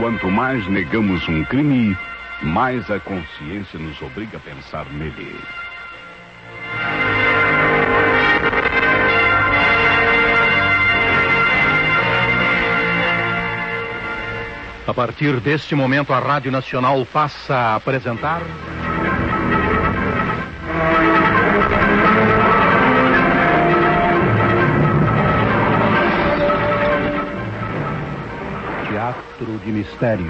Quanto mais negamos um crime, mais a consciência nos obriga a pensar nele. A partir deste momento, a Rádio Nacional passa a apresentar... Teatro de Mistério.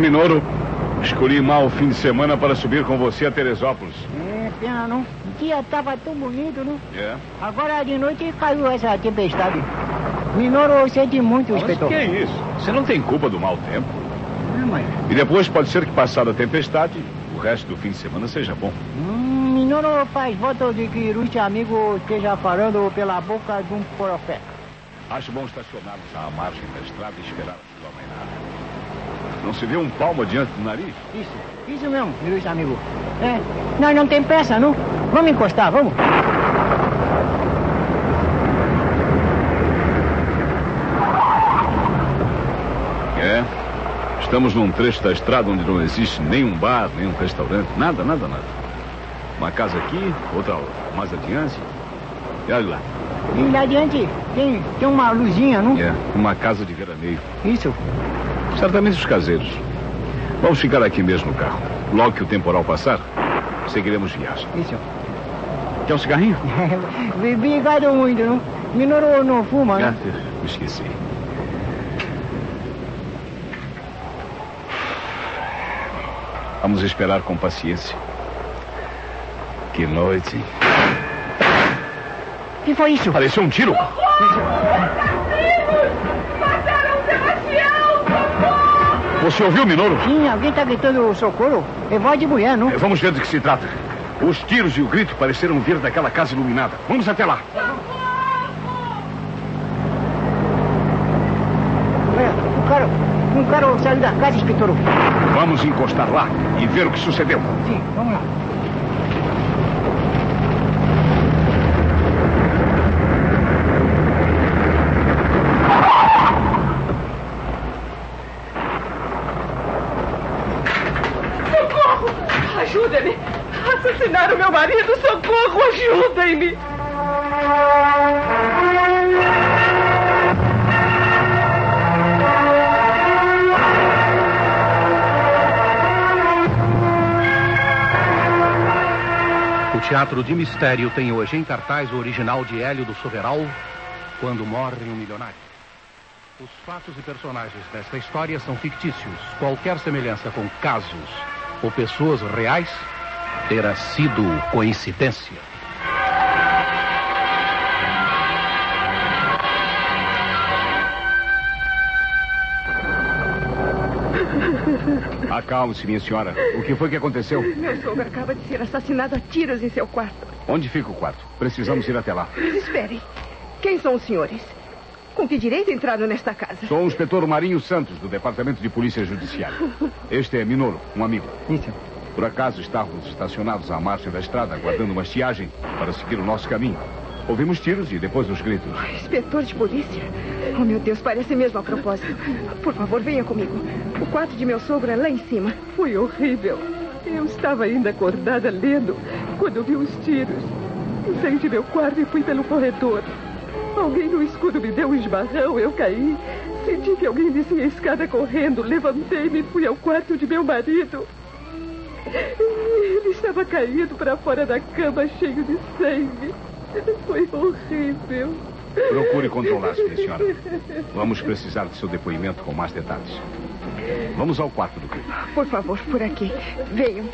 Minoro, escolhi mal o fim de semana para subir com você a Teresópolis. É, pena, não? O dia tava tão bonito, não? É. Agora de noite caiu essa tempestade. Minoro, eu senti muito, inspetor. Mas que é isso? Você não tem culpa do mau tempo. É, mas... E depois pode ser que passada a tempestade, o resto do fim de semana seja bom. Minoro faz voto de que este amigo esteja falando pela boca de um profeta. Acho bom estacionarmos à margem da estrada e esperar a sua mainada. Não se vê um palmo adiante do nariz? Isso mesmo, meu amigo. É, nós não tem pressa, não. Vamos encostar, vamos. É, estamos num trecho da estrada onde não existe nenhum bar, nenhum restaurante, nada. Uma casa aqui, outra mais adiante. E olha lá. E lá adiante tem uma luzinha, não? É, uma casa de veraneio. Isso. Certamente os caseiros. Vamos ficar aqui mesmo no carro. Logo que o temporal passar, seguiremos viagem. Isso. Quer um cigarrinho? Obrigado muito, não? Minoro não fuma, né? Me esqueci. Vamos esperar com paciência. Que noite. O que foi isso? Pareceu um tiro. Você ouviu, Minoro? Sim, alguém está gritando socorro. É voz de mulher, não? Vamos ver do que se trata. Os tiros e o grito pareceram vir daquela casa iluminada. Vamos até lá. É, um cara saiu da casa, inspetor. Vamos encostar lá e ver o que sucedeu. Sim, vamos lá. O Teatro de Mistério tem hoje em cartaz o original de Hélio do Soveral, Quando Morre um Milionário. Os fatos e personagens desta história são fictícios. Qualquer semelhança com casos ou pessoas reais terá sido coincidência. Acalme-se, minha senhora. O que foi que aconteceu? Meu sogro acaba de ser assassinado a tiros em seu quarto. Onde fica o quarto? Precisamos ir até lá. Espere. Quem são os senhores? Com que direito entraram nesta casa? Sou o inspetor Marinho Santos, do Departamento de Polícia Judiciária. Este é Minoro, um amigo. Isso. Por acaso estávamos estacionados à margem da estrada, aguardando uma estiagem para seguir o nosso caminho. Ouvimos tiros e depois os gritos. Inspetor de polícia? Oh, meu Deus, parece mesmo a propósito. Por favor, venha comigo. O quarto de meu sogro é lá em cima. Foi horrível. Eu estava ainda acordada lendo quando ouvi os tiros. Saí de meu quarto e fui pelo corredor. Alguém no escuro me deu um esbarrão, eu caí. Senti que alguém descia a escada correndo. Levantei-me e fui ao quarto de meu marido. Ele estava caído para fora da cama, cheio de sangue. Foi horrível. Procure controlar-se, minha senhora. Vamos precisar de seu depoimento com mais detalhes. Vamos ao quarto do crime. Por favor, por aqui. Venham.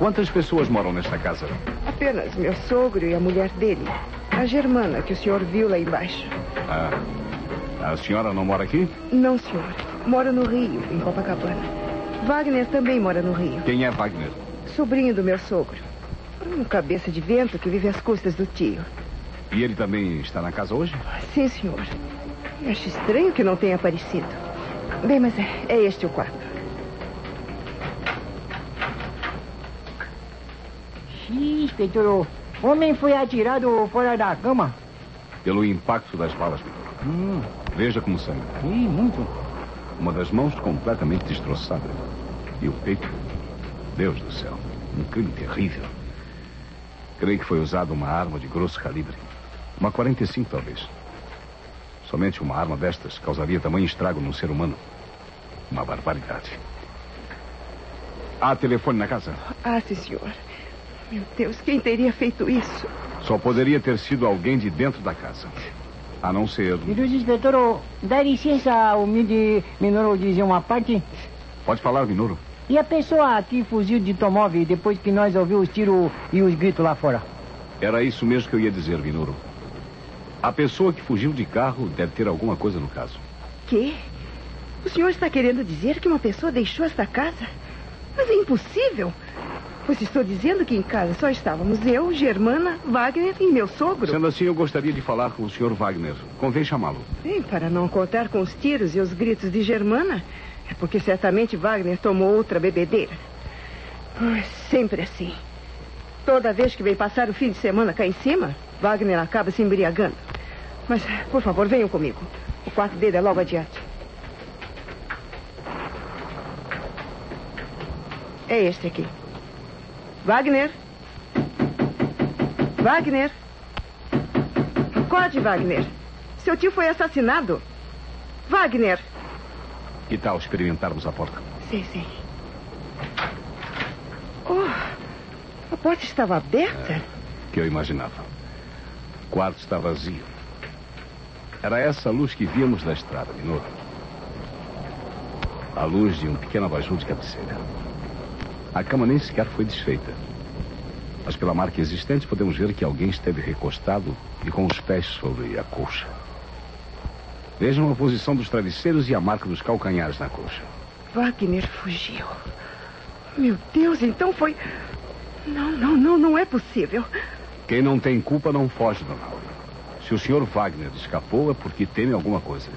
Quantas pessoas moram nesta casa? Apenas meu sogro e a mulher dele. A Germana, que o senhor viu lá embaixo. Ah, a senhora não mora aqui? Não, senhor. Moro no Rio, em Copacabana. Wagner também mora no Rio. Quem é Wagner? Sobrinho do meu sogro. Um cabeça de vento que vive às custas do tio. E ele também está na casa hoje? Sim, senhor. Acho estranho que não tenha aparecido. Bem, mas é este o quarto. Inspetor, o homem foi atirado fora da cama. Pelo impacto das balas, Pinto. Veja como sangue. Sim, muito. Uma das mãos completamente destroçada. E o peito. Deus do céu. Um crime terrível. Creio que foi usada uma arma de grosso calibre. Uma 45, talvez. Somente uma arma destas causaria tamanho estrago num ser humano. Uma barbaridade. Há telefone na casa? Ah, sim, senhor. Meu Deus, quem teria feito isso? Só poderia ter sido alguém de dentro da casa. A não ser... Inspetor, dá licença ao humilde Minoru dizer uma parte? Pode falar, Minoru. E a pessoa que fugiu de automóvel depois que nós ouvimos os tiros e os gritos lá fora? Era isso mesmo que eu ia dizer, Minoru. A pessoa que fugiu de carro deve ter alguma coisa no caso. Quê? O senhor está querendo dizer que uma pessoa deixou esta casa? Mas é impossível... Pois estou dizendo que em casa só estávamos eu, Germana, Wagner e meu sogro. Sendo assim, eu gostaria de falar com o senhor Wagner. Convém chamá-lo. Sim, para não contar com os tiros e os gritos de Germana. É porque certamente Wagner tomou outra bebedeira. É sempre assim. Toda vez que vem passar o fim de semana cá em cima, Wagner acaba se embriagando. Mas, por favor, venham comigo. O quarto dele é logo adiante. É este aqui. Wagner? Wagner? Acorde, Wagner. Seu tio foi assassinado. Wagner! Que tal experimentarmos a porta? Sim. Oh, a porta estava aberta? É, que eu imaginava. O quarto está vazio. Era essa luz que víamos da estrada, Minoru. A luz de um pequeno abajur de cabeceira. A cama nem sequer foi desfeita. Mas pela marca existente podemos ver que alguém esteve recostado e com os pés sobre a colcha. Vejam a posição dos travesseiros e a marca dos calcanhares na colcha. Wagner fugiu. Meu Deus, então foi... Não é possível. Quem não tem culpa não foge, dona Laura. Se o senhor Wagner escapou é porque teme alguma coisa.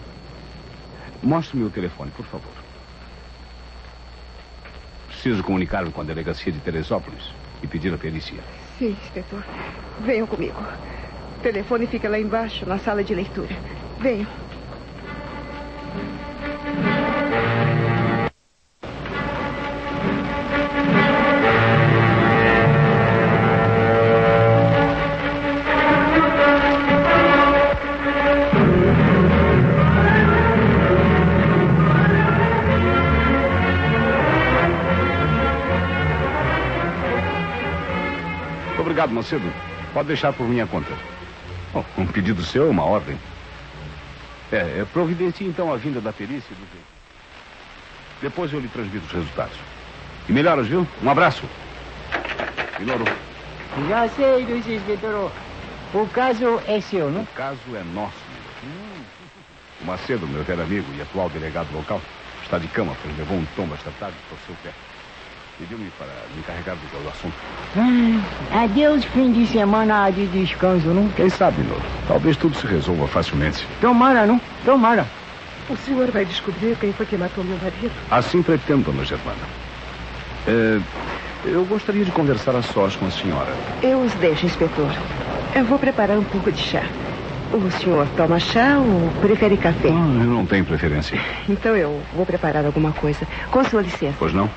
Mostre-me o telefone, por favor. Preciso comunicar-me com a delegacia de Teresópolis e pedir a perícia. Sim, inspetor. Venham comigo. O telefone fica lá embaixo, na sala de leitura. Venham. Obrigado, Macedo. Pode deixar por minha conta. Bom, um pedido seu é uma ordem. Providencie então a vinda da perícia. Depois eu lhe transmito os resultados. E melhoras, viu? Um abraço. Minoru. Já sei, Luiz Vitor. O caso é seu, não? O caso é nosso. O Macedo, meu velho amigo e atual delegado local, está de cama, pois levou um tombo esta tarde para o seu pé. Pediu-me para me encarregar do assunto. Adeus, fim de semana de descanso, não? Quem sabe, Noro? Talvez tudo se resolva facilmente. Tomara, não? Tomara. O senhor vai descobrir quem foi que matou meu marido? Assim pretendo, dona Germana. Eu gostaria de conversar a sós com a senhora. Eu os deixo, inspetor. Eu vou preparar um pouco de chá. O senhor toma chá ou prefere café? Eu não tenho preferência. Então eu vou preparar alguma coisa. Com sua licença. Pois não?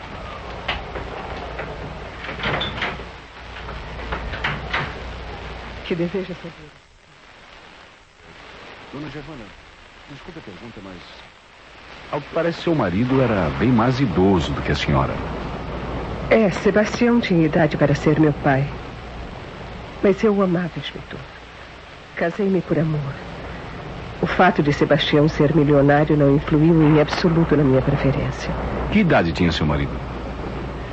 Que deseja saber. Dona Germana, desculpe a pergunta, mas... Ao que parece, seu marido era bem mais idoso do que a senhora. É, Sebastião tinha idade para ser meu pai. Mas eu o amava, inspetor. Casei-me por amor. O fato de Sebastião ser milionário não influiu em absoluto na minha preferência. Que idade tinha seu marido?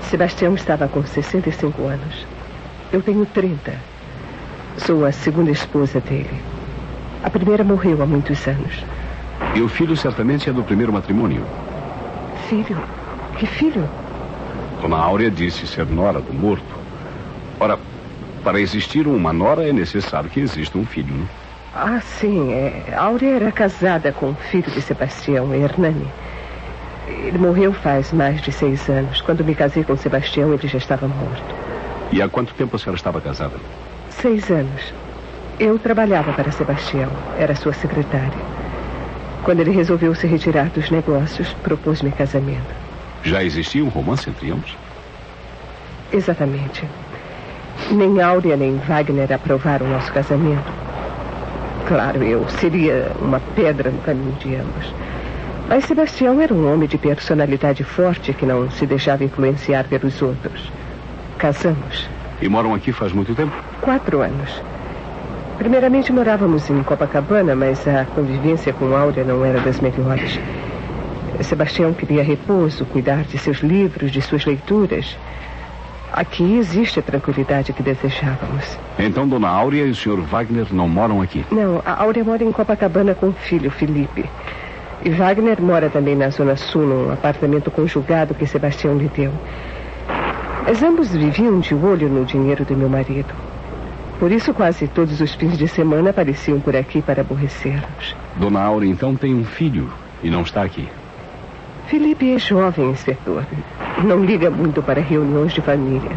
Sebastião estava com 65 anos. Eu tenho 30. Sou a segunda esposa dele. A primeira morreu há muitos anos. E o filho certamente é do primeiro matrimônio. Filho? Que filho? Dona Áurea disse ser nora do morto. Ora, para existir uma nora é necessário que exista um filho, né? Ah, sim. Áurea era casada com o filho de Sebastião, Hernani. Ele morreu faz mais de 6 anos. Quando me casei com Sebastião, ele já estava morto. E há quanto tempo a senhora estava casada? 6 anos. Eu trabalhava para Sebastião. Era sua secretária. Quando ele resolveu se retirar dos negócios, propôs-me casamento. Já existia um romance entre ambos? Exatamente. Nem Áurea nem Wagner aprovaram nosso casamento. Claro, eu seria uma pedra no caminho de ambos. Mas Sebastião era um homem de personalidade forte que não se deixava influenciar pelos outros. Casamos. E moram aqui faz muito tempo? 4 anos. Primeiramente morávamos em Copacabana, mas a convivência com Áurea não era das melhores. Sebastião queria repouso, cuidar de seus livros, de suas leituras. Aqui existe a tranquilidade que desejávamos. Então Dona Áurea e o Sr. Wagner não moram aqui? Não, a Áurea mora em Copacabana com o filho, Felipe. E Wagner mora também na Zona Sul, num apartamento conjugado que Sebastião lhe deu. Mas ambos viviam de olho no dinheiro do meu marido. Por isso quase todos os fins de semana apareciam por aqui para aborrecer-nos. Dona Áurea então tem um filho e não está aqui? Felipe é jovem, inspetor. Não liga muito para reuniões de família.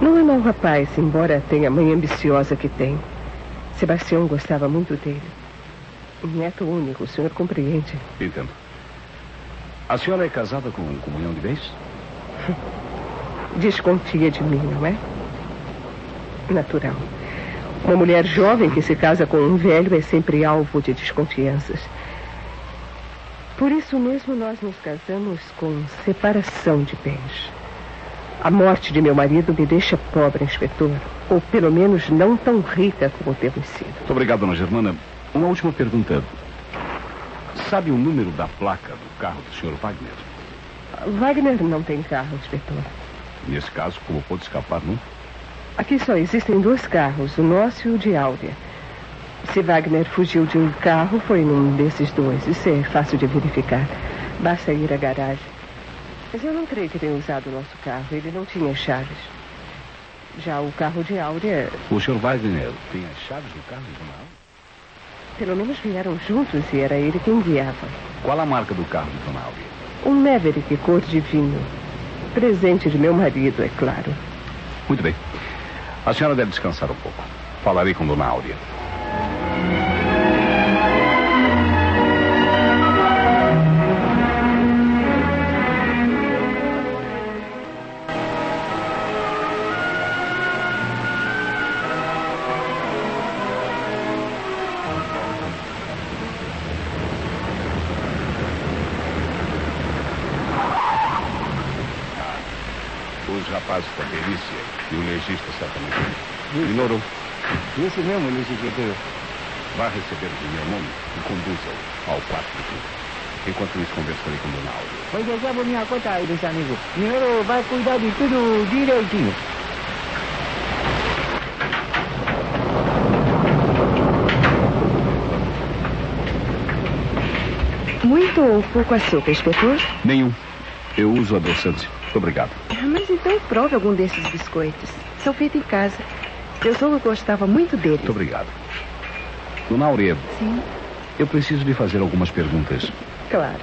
Não é mau rapaz, embora tenha a mãe ambiciosa que tem. Sebastião gostava muito dele. Um neto único, o senhor compreende? Entendo. A senhora é casada com comunhão de bens? Desconfia de mim, não é? Natural. Uma mulher jovem que se casa com um velho é sempre alvo de desconfianças. Por isso mesmo nós nos casamos com separação de bens. A morte de meu marido me deixa pobre, inspetor. Ou pelo menos não tão rica como temos sido. Muito obrigado, Dona Germana. Uma última pergunta. Sabe o número da placa do carro do Sr. Wagner? Wagner não tem carro, inspetor. Nesse caso, como pode escapar, não? Aqui só existem 2 carros, o nosso e o de Áurea. Se Wagner fugiu de um carro, foi num desses 2. Isso é fácil de verificar. Basta ir à garagem. Mas eu não creio que tenha usado o nosso carro. Ele não tinha chaves. Já o carro de Áurea... O Sr. Wagner tem as chaves do carro de Dona Áurea? Pelo menos vieram juntos e era ele quem guiava. Qual a marca do carro de Dona Áurea? Um Maverick cor de vinho. Presente de meu marido, é claro. Muito bem. A senhora deve descansar um pouco. Falarei com Dona Áurea. Os rapazes da perícia e o legista certamente. Ignorou. Isso mesmo, legista. Vá receber o meu nome e conduza-o ao quarto do clube. Enquanto isso, conversarei com o Dona Áurea. Pois eu já vou minha conta aí, meus amigos. Primeiro vai cuidar de tudo direitinho. Muito ou pouco açúcar, inspetor? Nenhum. Eu uso adoçante. Muito obrigado. Mas então prove algum desses biscoitos. São feitos em casa. Seu sogro gostava muito dele. Muito obrigado. Dona Áurea. Sim? Eu preciso lhe fazer algumas perguntas. Claro.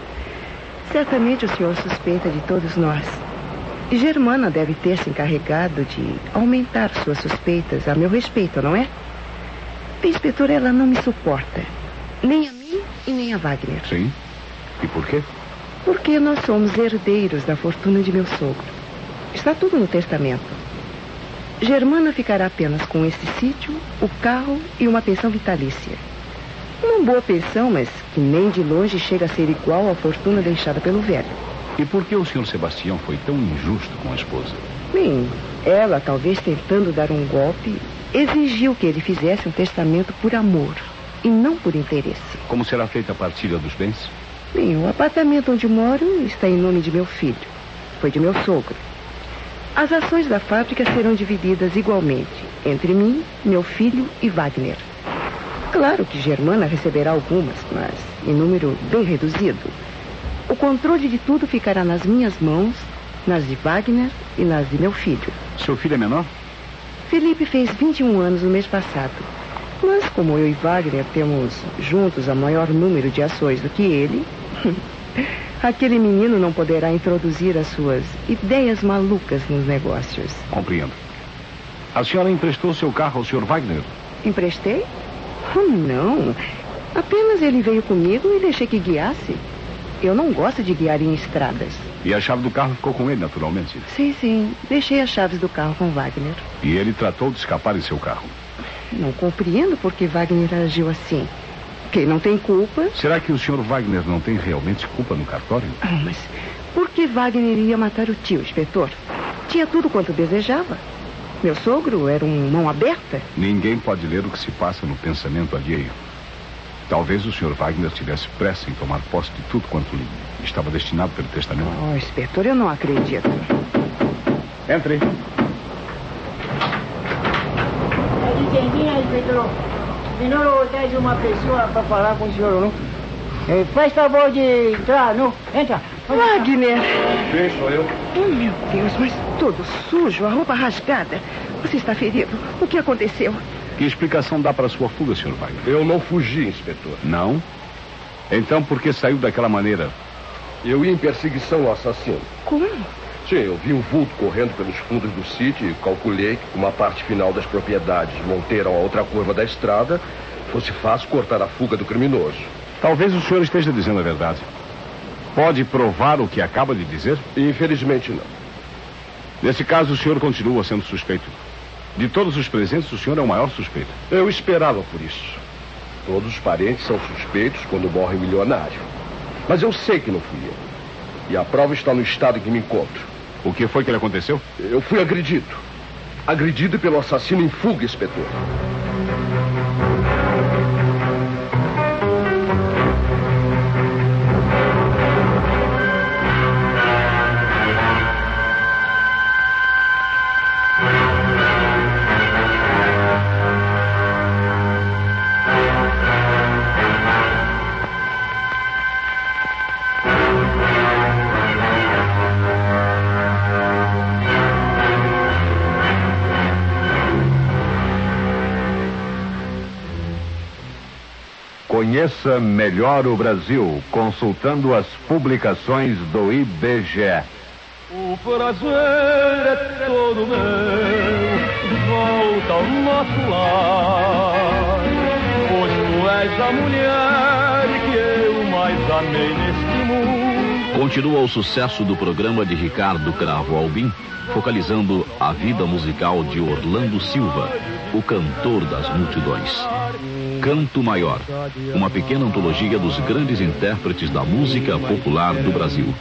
Certamente o senhor suspeita de todos nós. E Germana deve ter se encarregado de aumentar suas suspeitas a meu respeito, não é? A inspetora, ela não me suporta. Nem a mim e nem a Wagner. Sim? E por quê? Porque nós somos herdeiros da fortuna de meu sogro. Está tudo no testamento. Germana ficará apenas com esse sítio, o carro e uma pensão vitalícia. Uma boa pensão, mas que nem de longe chega a ser igual à fortuna deixada pelo velho. E por que o Sr. Sebastião foi tão injusto com a esposa? Bem, ela, talvez tentando dar um golpe, exigiu que ele fizesse um testamento por amor e não por interesse. Como será feita a partilha dos bens? Bem, o apartamento onde moro está em nome de meu filho. Foi de meu sogro. As ações da fábrica serão divididas igualmente entre mim, meu filho e Wagner. Claro que Germana receberá algumas, mas em número bem reduzido. O controle de tudo ficará nas minhas mãos, nas de Wagner e nas de meu filho. Seu filho é menor? Felipe fez 21 anos no mês passado. Mas como eu e Wagner temos juntos a maior número de ações do que ele... Aquele menino não poderá introduzir as suas ideias malucas nos negócios. Compreendo. A senhora emprestou seu carro ao senhor Wagner? Emprestei? Oh, não. Apenas ele veio comigo e deixei que guiasse. Eu não gosto de guiar em estradas. E a chave do carro ficou com ele, naturalmente? Sim, sim. Deixei as chaves do carro com Wagner. E ele tratou de escapar em seu carro? Não compreendo por que Wagner agiu assim. Quem não tem culpa... Será que o senhor Wagner não tem realmente culpa no cartório? Ah, mas por que Wagner iria matar o tio, inspetor? Tinha tudo quanto desejava. Meu sogro era um mão aberta. Ninguém pode ler o que se passa no pensamento alheio. Talvez o senhor Wagner tivesse pressa em tomar posse de tudo quanto lhe estava destinado pelo testamento. Oh, inspetor, eu não acredito. Entre. Senhor, eu tenho uma pessoa para falar com o senhor, não? Faz favor de entrar, não? Entra. Wagner. Sim, sou eu. Oh, meu Deus, mas todo sujo, a roupa rasgada. Você está ferido. O que aconteceu? Que explicação dá para a sua fuga, senhor Wagner? Eu não fugi, inspetor. Não? Então por que saiu daquela maneira? Eu ia em perseguição ao assassino. Como? Sim, eu vi o vulto correndo pelos fundos do sítio e calculei que uma parte final das propriedades monteiram a outra curva da estrada fosse fácil cortar a fuga do criminoso. Talvez o senhor esteja dizendo a verdade. Pode provar o que acaba de dizer? Infelizmente não. Nesse caso o senhor continua sendo suspeito. De todos os presentes o senhor é o maior suspeito. Eu esperava por isso. Todos os parentes são suspeitos quando morre um milionário. Mas eu sei que não fui eu. E a prova está no estado em que me encontro. O que foi que lhe aconteceu? Eu fui agredido. Agredido pelo assassino em fuga, inspetor. Conheça melhor o Brasil, consultando as publicações do IBGE. O prazer é todo meu, volta ao nosso lar. Pois tu és a mulher que eu mais amei neste mundo. Continua o sucesso do programa de Ricardo Cravo Albin, focalizando a vida musical de Orlando Silva, o cantor das multidões. Canto Maior, uma pequena antologia dos grandes intérpretes da música popular do Brasil.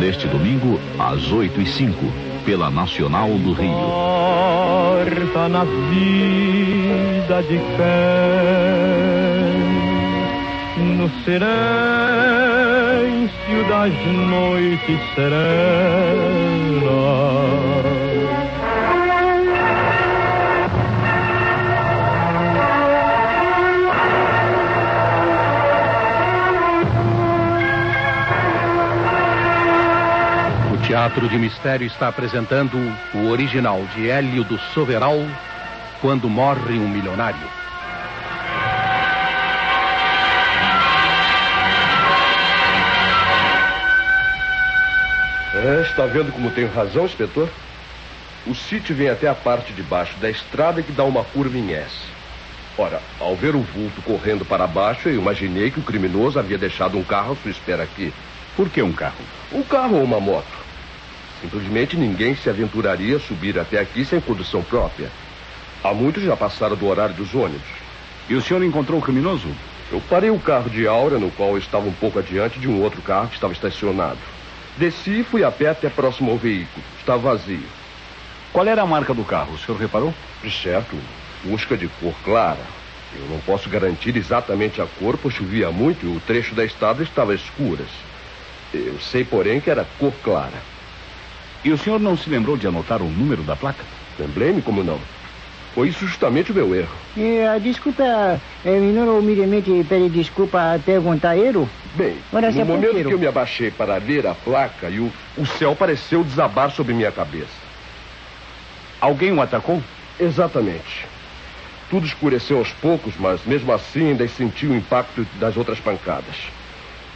Neste domingo, às 8h05, pela Nacional do Rio. Corta na vida de fé, no silêncio das noites serenas. O Teatro de Mistério está apresentando o original de Hélio do Soveral, Quando Morre um Milionário. É, está vendo como tenho razão, inspetor? O sítio vem até a parte de baixo da estrada que dá uma curva em S. Ora, ao ver o vulto correndo para baixo, eu imaginei que o criminoso havia deixado um carro à sua espera aqui. Por que um carro? Um carro ou uma moto? Simplesmente ninguém se aventuraria a subir até aqui sem condução própria. Há muitos já passaram do horário dos ônibus. E o senhor encontrou o criminoso? Eu parei o carro de Aura, no qual eu estava um pouco adiante de um outro carro que estava estacionado. Desci e fui a pé até próximo ao veículo. Estava vazio. Qual era a marca do carro? O senhor reparou? De certo, Fusca de cor clara. Eu não posso garantir exatamente a cor, pois chovia muito e o trecho da estrada estava escuras. Eu sei, porém, que era cor clara. E o senhor não se lembrou de anotar o número da placa? Lembrei-me, como não? Foi isso justamente o meu erro. Discuta, menor humildemente pede desculpa a perguntar-ero? Bem, ora, no momento que eu me abaixei para ler a placa, e o céu pareceu desabar sobre minha cabeça. Alguém o atacou? Exatamente. Tudo escureceu aos poucos, mas mesmo assim ainda senti o impacto das outras pancadas.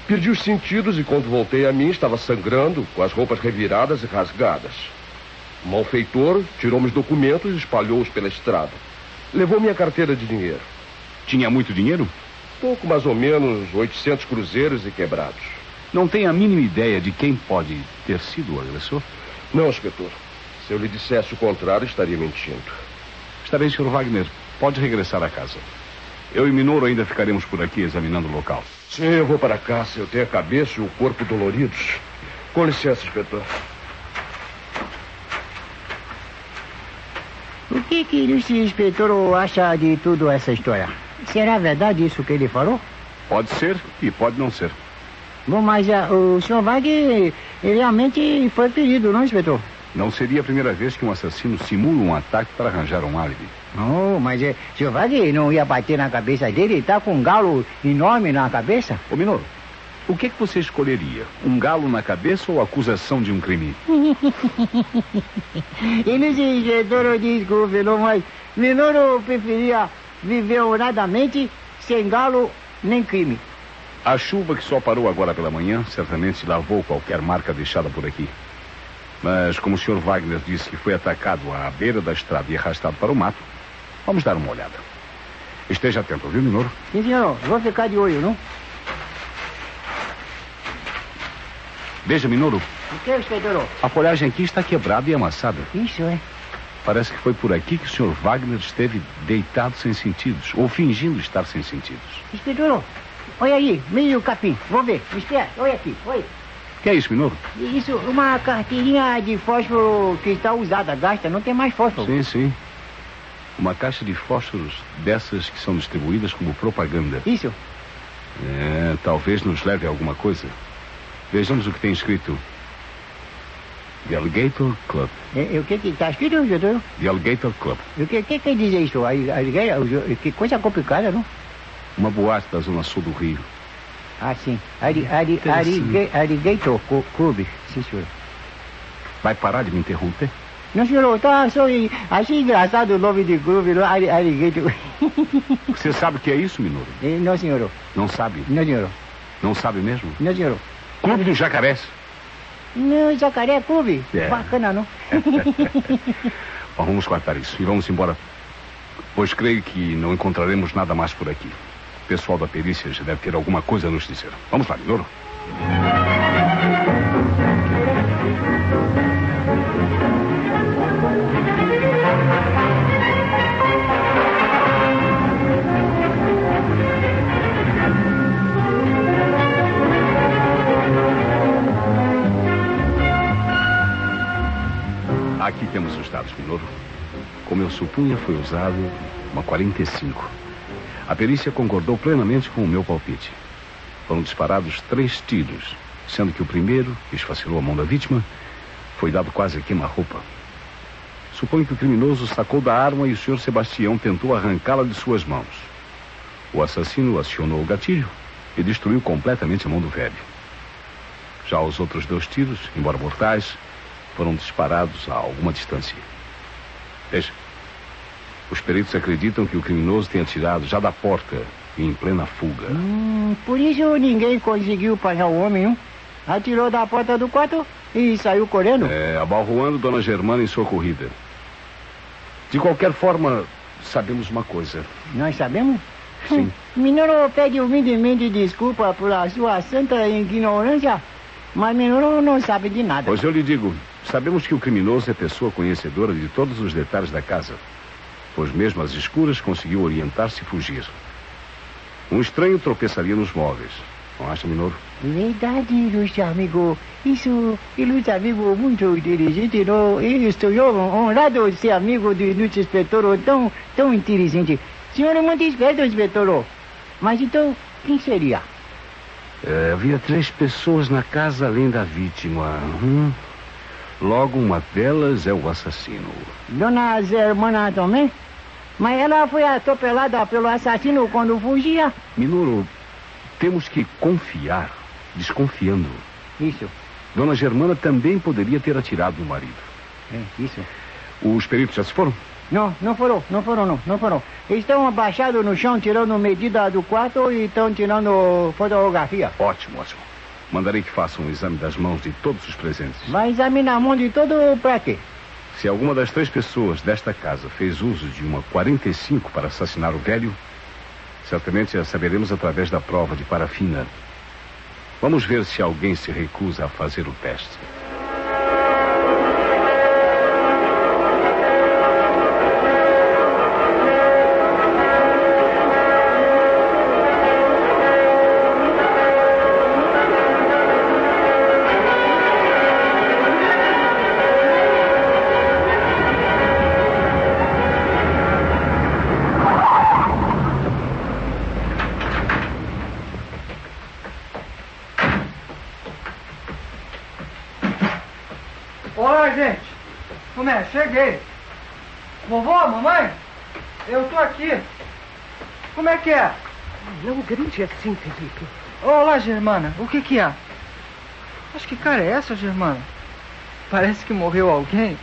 Perdi os sentidos e quando voltei a mim estava sangrando, com as roupas reviradas e rasgadas. O malfeitor tirou meus documentos e espalhou-os pela estrada. Levou minha carteira de dinheiro. Tinha muito dinheiro? Pouco mais ou menos, 800 cruzeiros e quebrados. Não tem a mínima ideia de quem pode ter sido o agressor? Não, inspetor. Se eu lhe dissesse o contrário, estaria mentindo. Está bem, Sr. Wagner. Pode regressar à casa. Eu e Minoro ainda ficaremos por aqui examinando o local. Sim, eu vou para cá, se eu tenho a cabeça e o corpo doloridos. Com licença, inspetor. O que esse inspetor acha de tudo essa história? Será verdade isso que ele falou? Pode ser e pode não ser. Bom, mas o Sr. Wagner realmente foi ferido, não, inspetor? Não seria a primeira vez que um assassino simula um ataque para arranjar um álibi. Não, mas Sr. Wagner não ia bater na cabeça dele? Ele está com um galo enorme na cabeça? Ô, Minoro, o que você escolheria? Um galo na cabeça ou acusação de um crime? Eles injedoram, desculpe, mas Minoro preferia viver honradamente sem galo nem crime. A chuva que só parou agora pela manhã certamente lavou qualquer marca deixada por aqui. Mas como o Sr. Wagner disse que foi atacado à beira da estrada e arrastado para o mato, vamos dar uma olhada. Esteja atento, viu, Minoro? Sim, senhor. Vou ficar de olho, não? Veja, Minoro. O que, inspetor? A folhagem aqui está quebrada e amassada. Isso, é. Parece que foi por aqui que o Sr. Wagner esteve deitado sem sentidos, ou fingindo estar sem sentidos. Inspetor, olha aí, meio capim. Vou ver. Espera, olha aqui, olha. O que é isso, Minoro? Isso, uma carteirinha de fósforo que está usada, gasta, não tem mais fósforo. Sim, sim. Uma caixa de fósforos dessas que são distribuídas como propaganda. Isso. É, talvez nos leve a alguma coisa. Vejamos o que tem escrito. The Alligator Club. O que está escrito, Júlio? The Alligator Club. O que quer dizer isso? Que coisa complicada, não? Uma boate da Zona Sul do Rio. Ah, sim. Alligator Club, sim, senhor. Vai parar de me interromper? Não, senhor, achei engraçado o nome de clube, Alligator. Você sabe o que é isso, Minoro? Não, senhor. Não sabe? Não, senhor. Não sabe mesmo? Não, senhor. Clube do Jacarés. Não, Jacaré é clube. É. Bacana, não? Bom, vamos cortar isso e vamos embora, pois creio que não encontraremos nada mais por aqui. O pessoal da perícia já deve ter alguma coisa a nos dizer. Vamos lá, Minoro. Aqui temos os dados, Minoro. Como eu supunha, foi usado uma 45. A perícia concordou plenamente com o meu palpite. Foram disparados 3 tiros, sendo que o primeiro, que esfacelou a mão da vítima, foi dado quase a queima-roupa. Suponho que o criminoso sacou da arma e o senhor Sebastião tentou arrancá-la de suas mãos. O assassino acionou o gatilho e destruiu completamente a mão do velho. Já os outros 2 tiros, embora mortais, foram disparados a alguma distância. Veja. Os peritos acreditam que o criminoso tenha atirado já da porta e em plena fuga. Por isso ninguém conseguiu parar o homem, não? Atirou da porta do quarto e saiu correndo. Abalroando Dona Germana em sua corrida. De qualquer forma, sabemos uma coisa. Nós sabemos? Sim. Minoro pede humildemente desculpa por a sua santa ignorância, mas Minoro não sabe de nada. Pois eu lhe digo, sabemos que o criminoso é pessoa conhecedora de todos os detalhes da casa, pois mesmo às escuras conseguiu orientar-se e fugir. Um estranho tropeçaria nos móveis. Não acha, Minoro? Verdade, ilustre amigo. Isso, ilustre amigo, muito inteligente, não? Estou honrado de ser amigo do ilustre inspetor, tão inteligente. Senhor é muito esperto, inspetor. Mas então, quem seria? Havia 3 pessoas na casa além da vítima. Logo, uma delas é o assassino. Dona Germana também? Mas ela foi atropelada pelo assassino quando fugia. Minoru, temos que confiar, desconfiando. Isso. Dona Germana também poderia ter atirado no marido. É, isso. Os peritos já se foram? Não, não foram. Estão abaixados no chão, tirando medida do quarto e estão tirando fotografia. Ótimo. Mandarei que façam um exame das mãos de todos os presentes. Vai examinar a mão de todo pra quê? Se alguma das três pessoas desta casa fez uso de uma .45 para assassinar o velho, certamente a saberemos através da prova de parafina. Vamos ver se alguém se recusa a fazer o teste. Cheguei. Vovó, mamãe, eu tô aqui. Como é que é? Não grite assim, Felipe. Olá, Germana, o que que é? Mas que cara é essa, Germana? Parece que morreu alguém.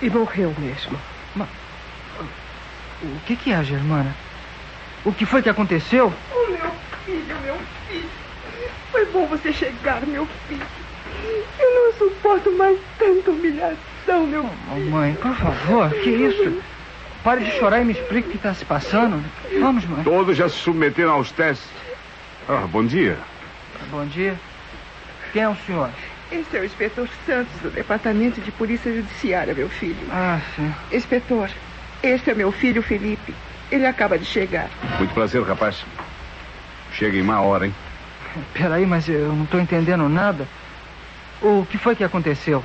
E morreu mesmo. Mas o que que é, Germana? O que foi que aconteceu? Oh, meu filho. Foi bom você chegar, meu filho. Eu não suporto mais tanta humilhação. Meu... Mamãe, por favor, que isso? Pare de chorar e me explique o que está se passando. Vamos, mãe. Todos já se submeteram aos testes. Ah, bom dia. Bom dia. Quem é o senhor? Esse é o inspetor Santos, do Departamento de Polícia Judiciária, meu filho. Ah, sim. Inspetor, este é meu filho Felipe. Ele acaba de chegar. Muito prazer, rapaz. Chega em má hora, hein? Peraí, mas eu não estou entendendo nada. O que foi que aconteceu?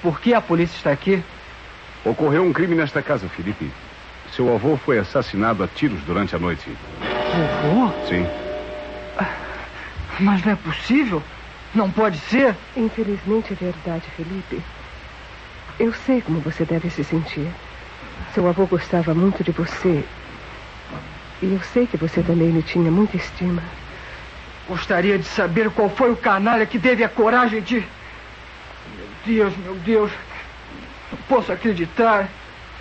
Por que a polícia está aqui? Ocorreu um crime nesta casa, Felipe. Seu avô foi assassinado a tiros durante a noite. Vovô? Sim. Mas não é possível? Não pode ser? Infelizmente é verdade, Felipe. Eu sei como você deve se sentir. Seu avô gostava muito de você. E eu sei que você também lhe tinha muita estima. Gostaria de saber qual foi o canalha que teve a coragem de... Meu Deus, não posso acreditar.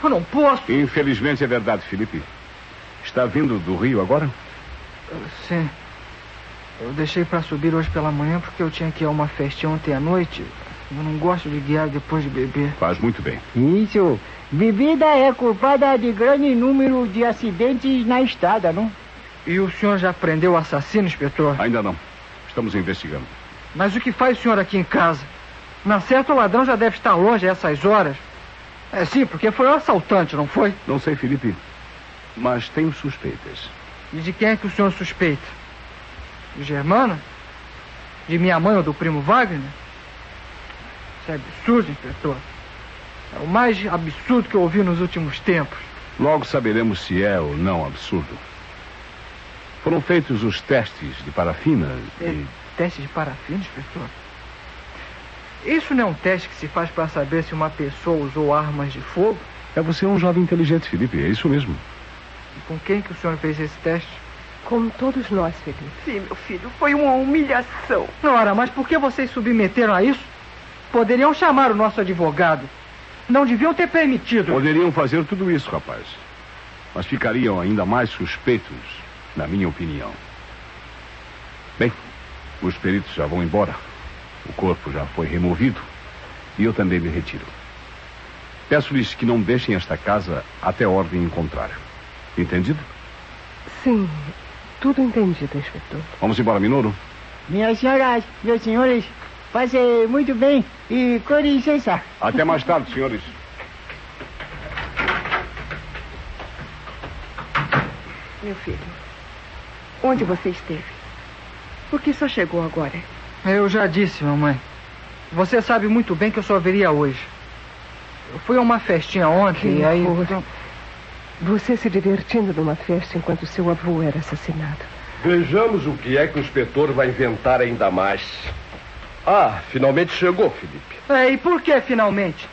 Eu não posso. Infelizmente é verdade, Felipe. Está vindo do Rio agora? Sim. Eu deixei para subir hoje pela manhã porque eu tinha que ir a uma festinha ontem à noite. Eu não gosto de guiar depois de beber. Faz muito bem. Isso. Bebida é culpada de grande número de acidentes na estrada, não? E o senhor já prendeu o assassino, inspetor? Ainda não. Estamos investigando. Mas o que faz o senhor aqui em casa? Na certa, o ladrão já deve estar longe a essas horas. É, sim, porque foi um assaltante, não foi? Não sei, Felipe, mas tenho suspeitas. E de quem é que o senhor suspeita? De Germana? De minha mãe ou do primo Wagner? Isso é absurdo, inspetor. É o mais absurdo que eu ouvi nos últimos tempos. Logo saberemos se é ou não absurdo. Foram feitos os testes de parafina e... Testes de parafina, inspetor? Isso não é um teste que se faz para saber se uma pessoa usou armas de fogo? Você é um jovem inteligente, Felipe, é isso mesmo. E com quem que o senhor fez esse teste? Com todos nós, Felipe. Sim, meu filho, foi uma humilhação. Ora, mas por que vocês submeteram a isso? Poderiam chamar o nosso advogado. Não deviam ter permitido. Poderiam fazer tudo isso, rapaz. Mas ficariam ainda mais suspeitos, na minha opinião. Bem, os peritos já vão embora. O corpo já foi removido e eu também me retiro. Peço-lhes que não deixem esta casa até ordem em contrário. Entendido? Sim, tudo entendido, inspetor. Vamos embora, Minoru. Minhas senhoras, meus senhores, passem muito bem e com licença. Até mais tarde, senhores. Meu filho, onde você esteve? Por que só chegou agora? Eu já disse, mamãe. Você sabe muito bem que eu só viria hoje. Eu fui a uma festinha ontem e aí... Então... Você se divertindo numa festa enquanto seu avô era assassinado. Vejamos o que é que o inspetor vai inventar ainda mais. Ah, finalmente chegou, Felipe. É, e por que finalmente?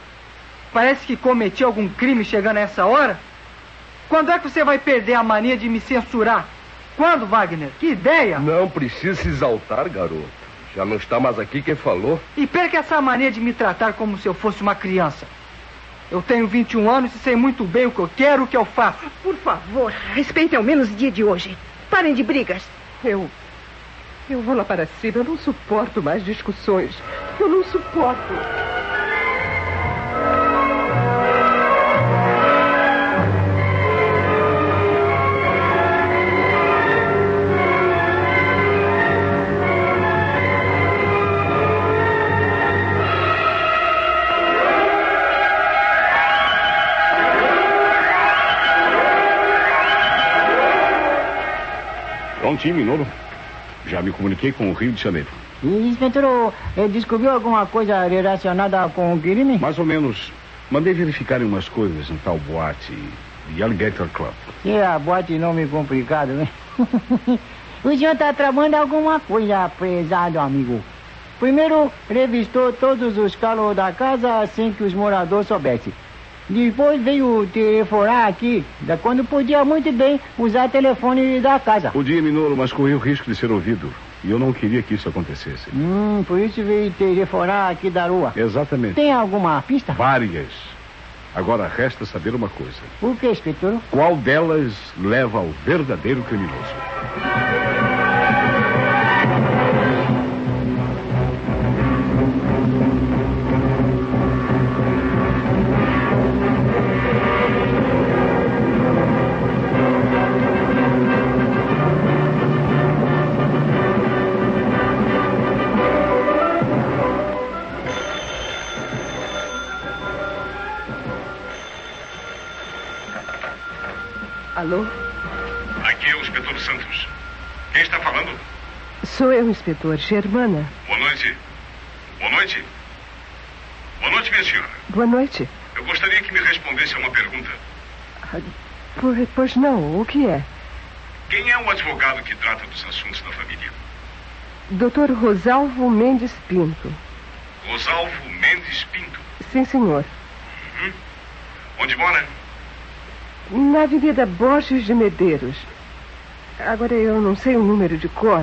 Parece que cometi algum crime chegando a essa hora? Quando é que você vai perder a mania de me censurar? Quando, Wagner? Que ideia! Não precisa se exaltar, garoto. Já não está mais aqui quem falou. E perca essa mania de me tratar como se eu fosse uma criança. Eu tenho 21 anos e sei muito bem o que eu quero e o que eu faço. Por favor, respeitem ao menos o dia de hoje. Parem de brigas. Eu vou lá para cima, eu não suporto mais discussões. Eu não suporto. Prontinho, Minoro. Já me comuniquei com o Rio de Janeiro. E, inspetor, descobriu alguma coisa relacionada com o crime? Mais ou menos. Mandei verificarem umas coisas no tal boate de Alligator Club. É, a boate nome complicado, né? O senhor está tramando alguma coisa, prezado amigo. Primeiro, revistou todos os calos da casa sem que os moradores soubessem. Depois veio telefonar aqui, da quando podia muito bem usar o telefone da casa. Podia, Minoro, mas corria o risco de ser ouvido. E eu não queria que isso acontecesse. Por isso veio telefonar aqui da rua. Exatamente. Tem alguma pista? Várias. Agora resta saber uma coisa. O que, inspetor? Qual delas leva ao verdadeiro criminoso? Alô? Aqui é o inspetor Santos. Quem está falando? Sou eu, inspetor. Germana. Boa noite. Boa noite. Boa noite, minha senhora. Boa noite. Eu gostaria que me respondesse a uma pergunta. Pois não, o que é? Quem é o advogado que trata dos assuntos da família? Dr. Rosalvo Mendes Pinto. Rosalvo Mendes Pinto? Sim, senhor. Uhum. Onde mora? Na Avenida Borges de Medeiros. Agora eu não sei o número de cor,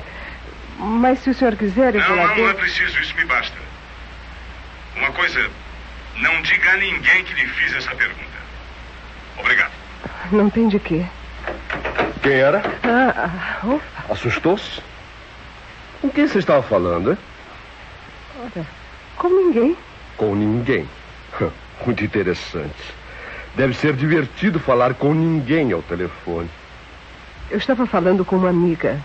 mas se o senhor quiser... Não, não é preciso, isso me basta. Uma coisa, não diga a ninguém que lhe fiz essa pergunta. Obrigado. Não tem de quê. Quem era? Assustou-se? Com quem você estava falando, hein? Ora, com ninguém. Com ninguém? Muito interessante. Deve ser divertido falar com ninguém ao telefone. Eu estava falando com uma amiga.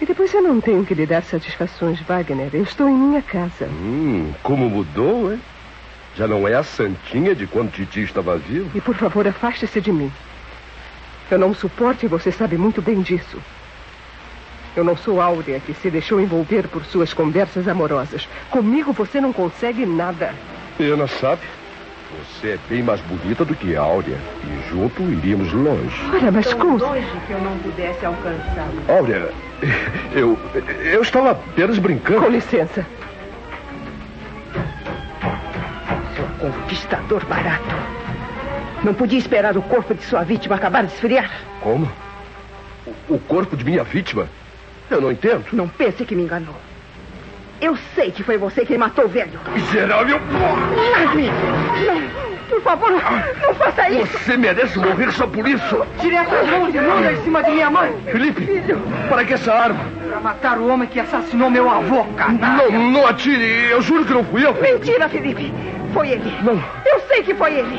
E depois eu não tenho que lhe dar satisfações, Wagner. Eu estou em minha casa. Como mudou, hein? Já não é a santinha de quando Titi estava viva. E por favor, afaste-se de mim. Eu não suporto e você sabe muito bem disso. Eu não sou Áurea que se deixou envolver por suas conversas amorosas. Comigo você não consegue nada. Ana sabe... Você é bem mais bonita do que Áurea. E junto iríamos longe. Olha, mas como... Tão longe que eu não pudesse alcançá-lo. Áurea, eu estava apenas brincando. Com licença. Seu conquistador barato. Não podia esperar o corpo de sua vítima acabar de esfriar? Como? O corpo de minha vítima? Eu não entendo. Não pense que me enganou. Eu sei que foi você quem matou o velho. Miserável, porra! Largue-me! Não, por favor, não faça isso! Você merece morrer só por isso! Tire essas mãos de manga em cima de minha mãe! Felipe, filho. Para que essa arma? Para matar o homem que assassinou meu avô, canalha! Não atire! Eu juro que não fui eu! Mentira, Felipe! Foi ele! Não! Eu sei que foi ele!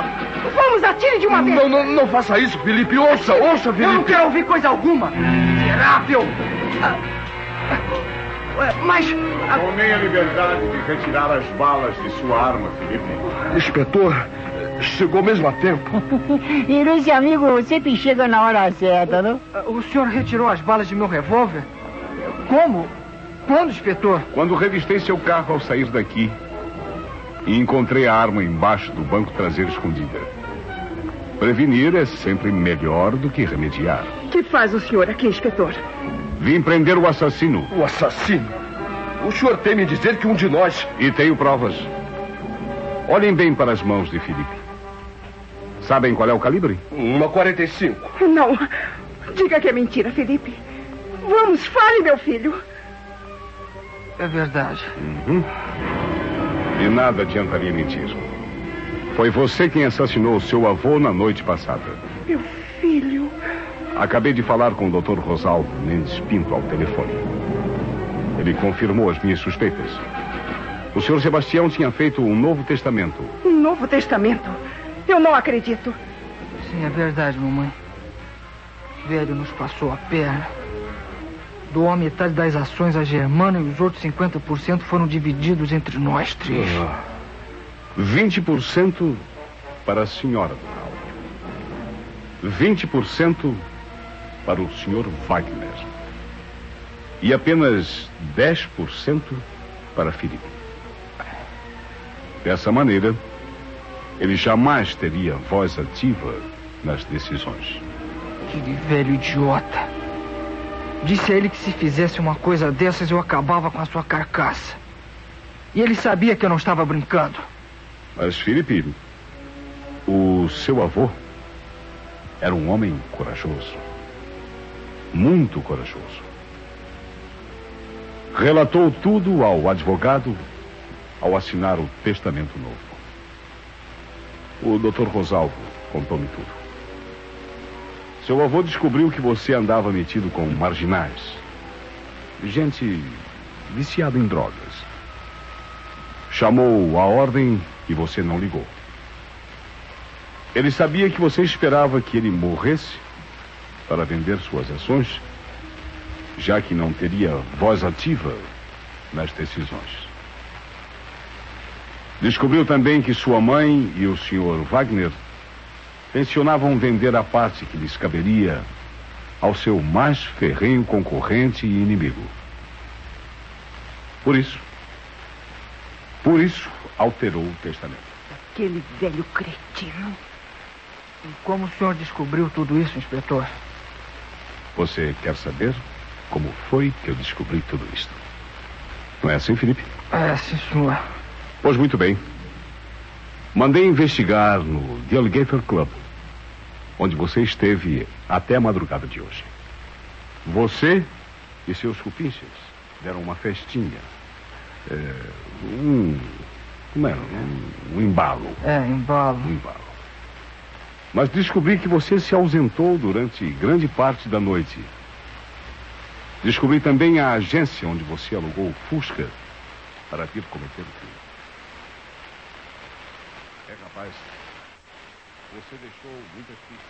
Vamos, atire de uma vez! Não faça isso, Felipe! Ouça, Felipe! Eu não quero ouvir coisa alguma! Miserável! Mas... Tomei a liberdade de retirar as balas de sua arma, Felipe. Inspetor, chegou mesmo a tempo. E esse amigo sempre chega na hora certa, não? O senhor retirou as balas de meu revólver? Como? Quando, inspetor? Quando revistei seu carro ao sair daqui e encontrei a arma embaixo do banco traseiro escondida. Prevenir é sempre melhor do que remediar. O que faz o senhor aqui, inspetor? Vim prender o assassino. O assassino? O senhor tem me dizer que um de nós... E tenho provas. Olhem bem para as mãos de Felipe. Sabem qual é o calibre? Uma 45. Não. Diga que é mentira, Felipe. Vamos, fale, meu filho. É verdade. Uhum. De nada adiantaria mentir. Foi você quem assassinou seu avô na noite passada. Meu filho... Acabei de falar com o Dr. Rosalvo Mendes Pinto ao telefone. Ele confirmou as minhas suspeitas. O senhor Sebastião tinha feito um novo testamento. Um novo testamento? Eu não acredito. Sim, é verdade, mamãe. Velho nos passou a perna. Doou a metade das ações a Germana e os outros 50% foram divididos entre nós três. 20% para a senhora, dona Aura. 20% para o senhor Wagner. E apenas 10% para Felipe. Dessa maneira, ele jamais teria voz ativa nas decisões. Aquele velho idiota. Disse a ele que se fizesse uma coisa dessas, eu acabava com a sua carcaça. E ele sabia que eu não estava brincando. Mas, Felipe, o seu avô era um homem corajoso. Muito corajoso. Relatou tudo ao advogado ao assinar o testamento novo. O Dr. Rosalvo contou-me tudo. Seu avô descobriu que você andava metido com marginais. Gente viciada em drogas. Chamou a ordem e você não ligou. Ele sabia que você esperava que ele morresse para vender suas ações, já que não teria voz ativa nas decisões. Descobriu também que sua mãe e o senhor Wagner tensionavam vender a parte que lhes caberia ao seu mais ferrenho concorrente e inimigo. Por isso, alterou o testamento. Aquele velho cretino. E como o senhor descobriu tudo isso, inspetor? Você quer saber como foi que eu descobri tudo isso? Não é assim, Felipe? É, sim, senhor. Pois muito bem. Mandei investigar no The Alligator Club, onde você esteve até a madrugada de hoje. Você e seus cupinches deram uma festinha. Um embalo. Mas descobri que você se ausentou durante grande parte da noite. Descobri também a agência onde você alugou o Fusca para vir cometer o crime. É capaz. Você deixou muitas pistas.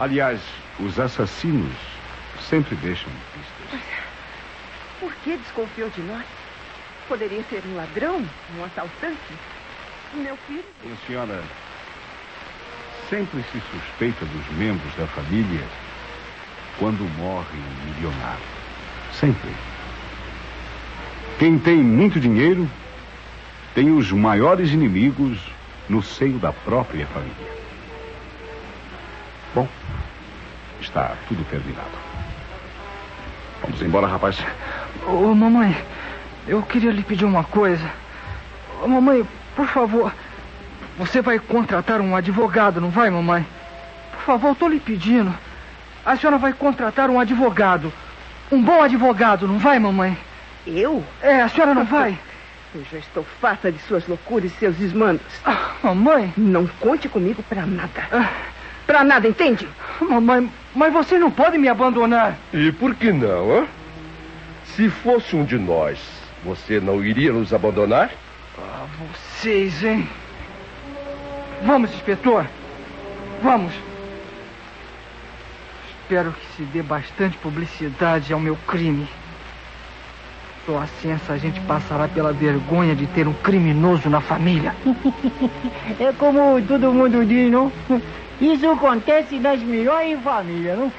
Aliás, os assassinos sempre deixam pistas. Por que desconfiou de nós? Poderia ser um ladrão, um assaltante? Meu filho... Minha senhora, sempre se suspeita dos membros da família quando morre um milionário. Sempre. Quem tem muito dinheiro tem os maiores inimigos no seio da própria família. Bom, está tudo terminado. Vamos embora, rapaz. Ô, mamãe, eu queria lhe pedir uma coisa. Ô, mamãe, por favor, você vai contratar um advogado, não vai, mamãe? Por favor, estou lhe pedindo. A senhora vai contratar um advogado. Um bom advogado, não vai, mamãe? Eu? É, a senhora não vai? Eu já estou farta de suas loucuras e seus desmandos. Ah, mamãe... Não conte comigo pra nada. Ah. Pra nada, entende? Mamãe, mas você não pode me abandonar. E por que não, hein? Se fosse um de nós, você não iria nos abandonar? Ah, vocês, hein? Vamos, inspetor. Vamos. Espero que se dê bastante publicidade ao meu crime. Só assim essa gente passará pela vergonha de ter um criminoso na família. É como todo mundo diz, não? Isso acontece nas melhores famílias, não?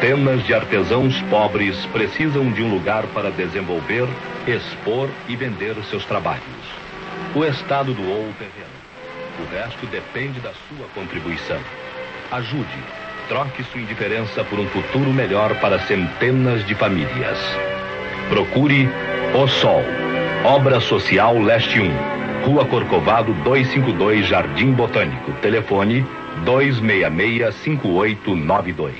Centenas de artesãos pobres precisam de um lugar para desenvolver, expor e vender seus trabalhos. O Estado doou o terreno. O resto depende da sua contribuição. Ajude, troque sua indiferença por um futuro melhor para centenas de famílias. Procure O Sol, Obra Social Leste 1, Rua Corcovado 252, Jardim Botânico. Telefone 266-5892.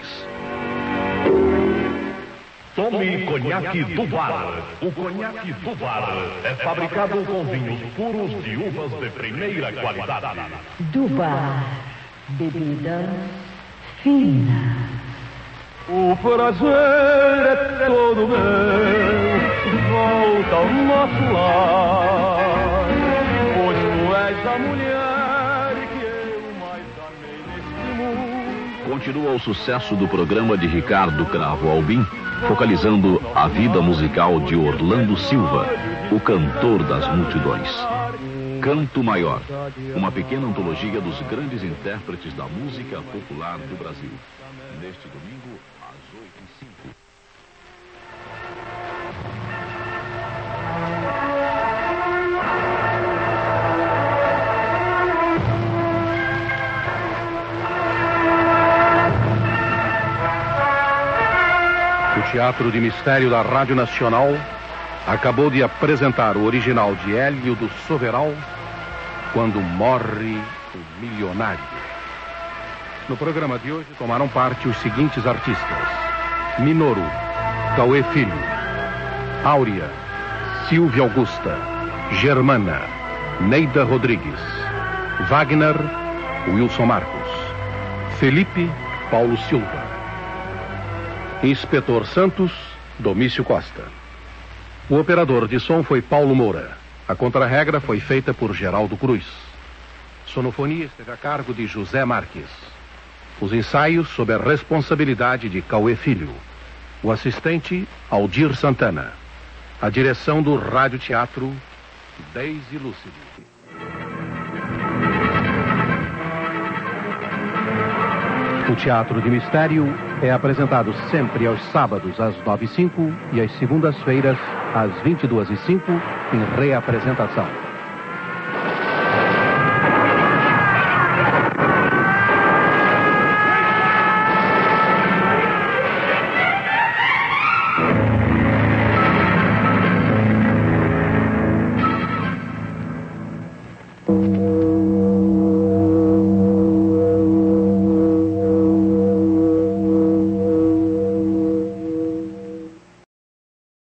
Tome Conhaque Dubar. O Conhaque Dubar é fabricado com vinhos puros de uvas de primeira qualidade. Dubar, bebidas finas. O prazer é todo meu, volta ao nosso lar, pois tu és a mulher que eu mais amei neste mundo. Continua o sucesso do programa de Ricardo Cravo Albin, focalizando a vida musical de Orlando Silva, o cantor das multidões. Canto Maior, uma pequena antologia dos grandes intérpretes da música popular do Brasil. Neste domingo, às 8h05. O Teatro de Mistério da Rádio Nacional acabou de apresentar o original de Hélio do Soveral, Quando Morre o Milionário. No programa de hoje tomaram parte os seguintes artistas: Minoru, Cauê Filho, Áurea, Silvia Augusta, Germana, Neida Rodrigues, Wagner, Wilson Marcos, Felipe, Paulo Silva, Inspetor Santos, Domício Costa. O operador de som foi Paulo Moura. A contrarregra foi feita por Geraldo Cruz. Sonofonia esteve a cargo de José Marques. Os ensaios sob a responsabilidade de Cauê Filho. O assistente, Aldir Santana. A direção do Rádio Teatro, Deise Lúcia. O Teatro de Mistério é apresentado sempre aos sábados às 9h05 e às segundas-feiras às 22h05 em reapresentação.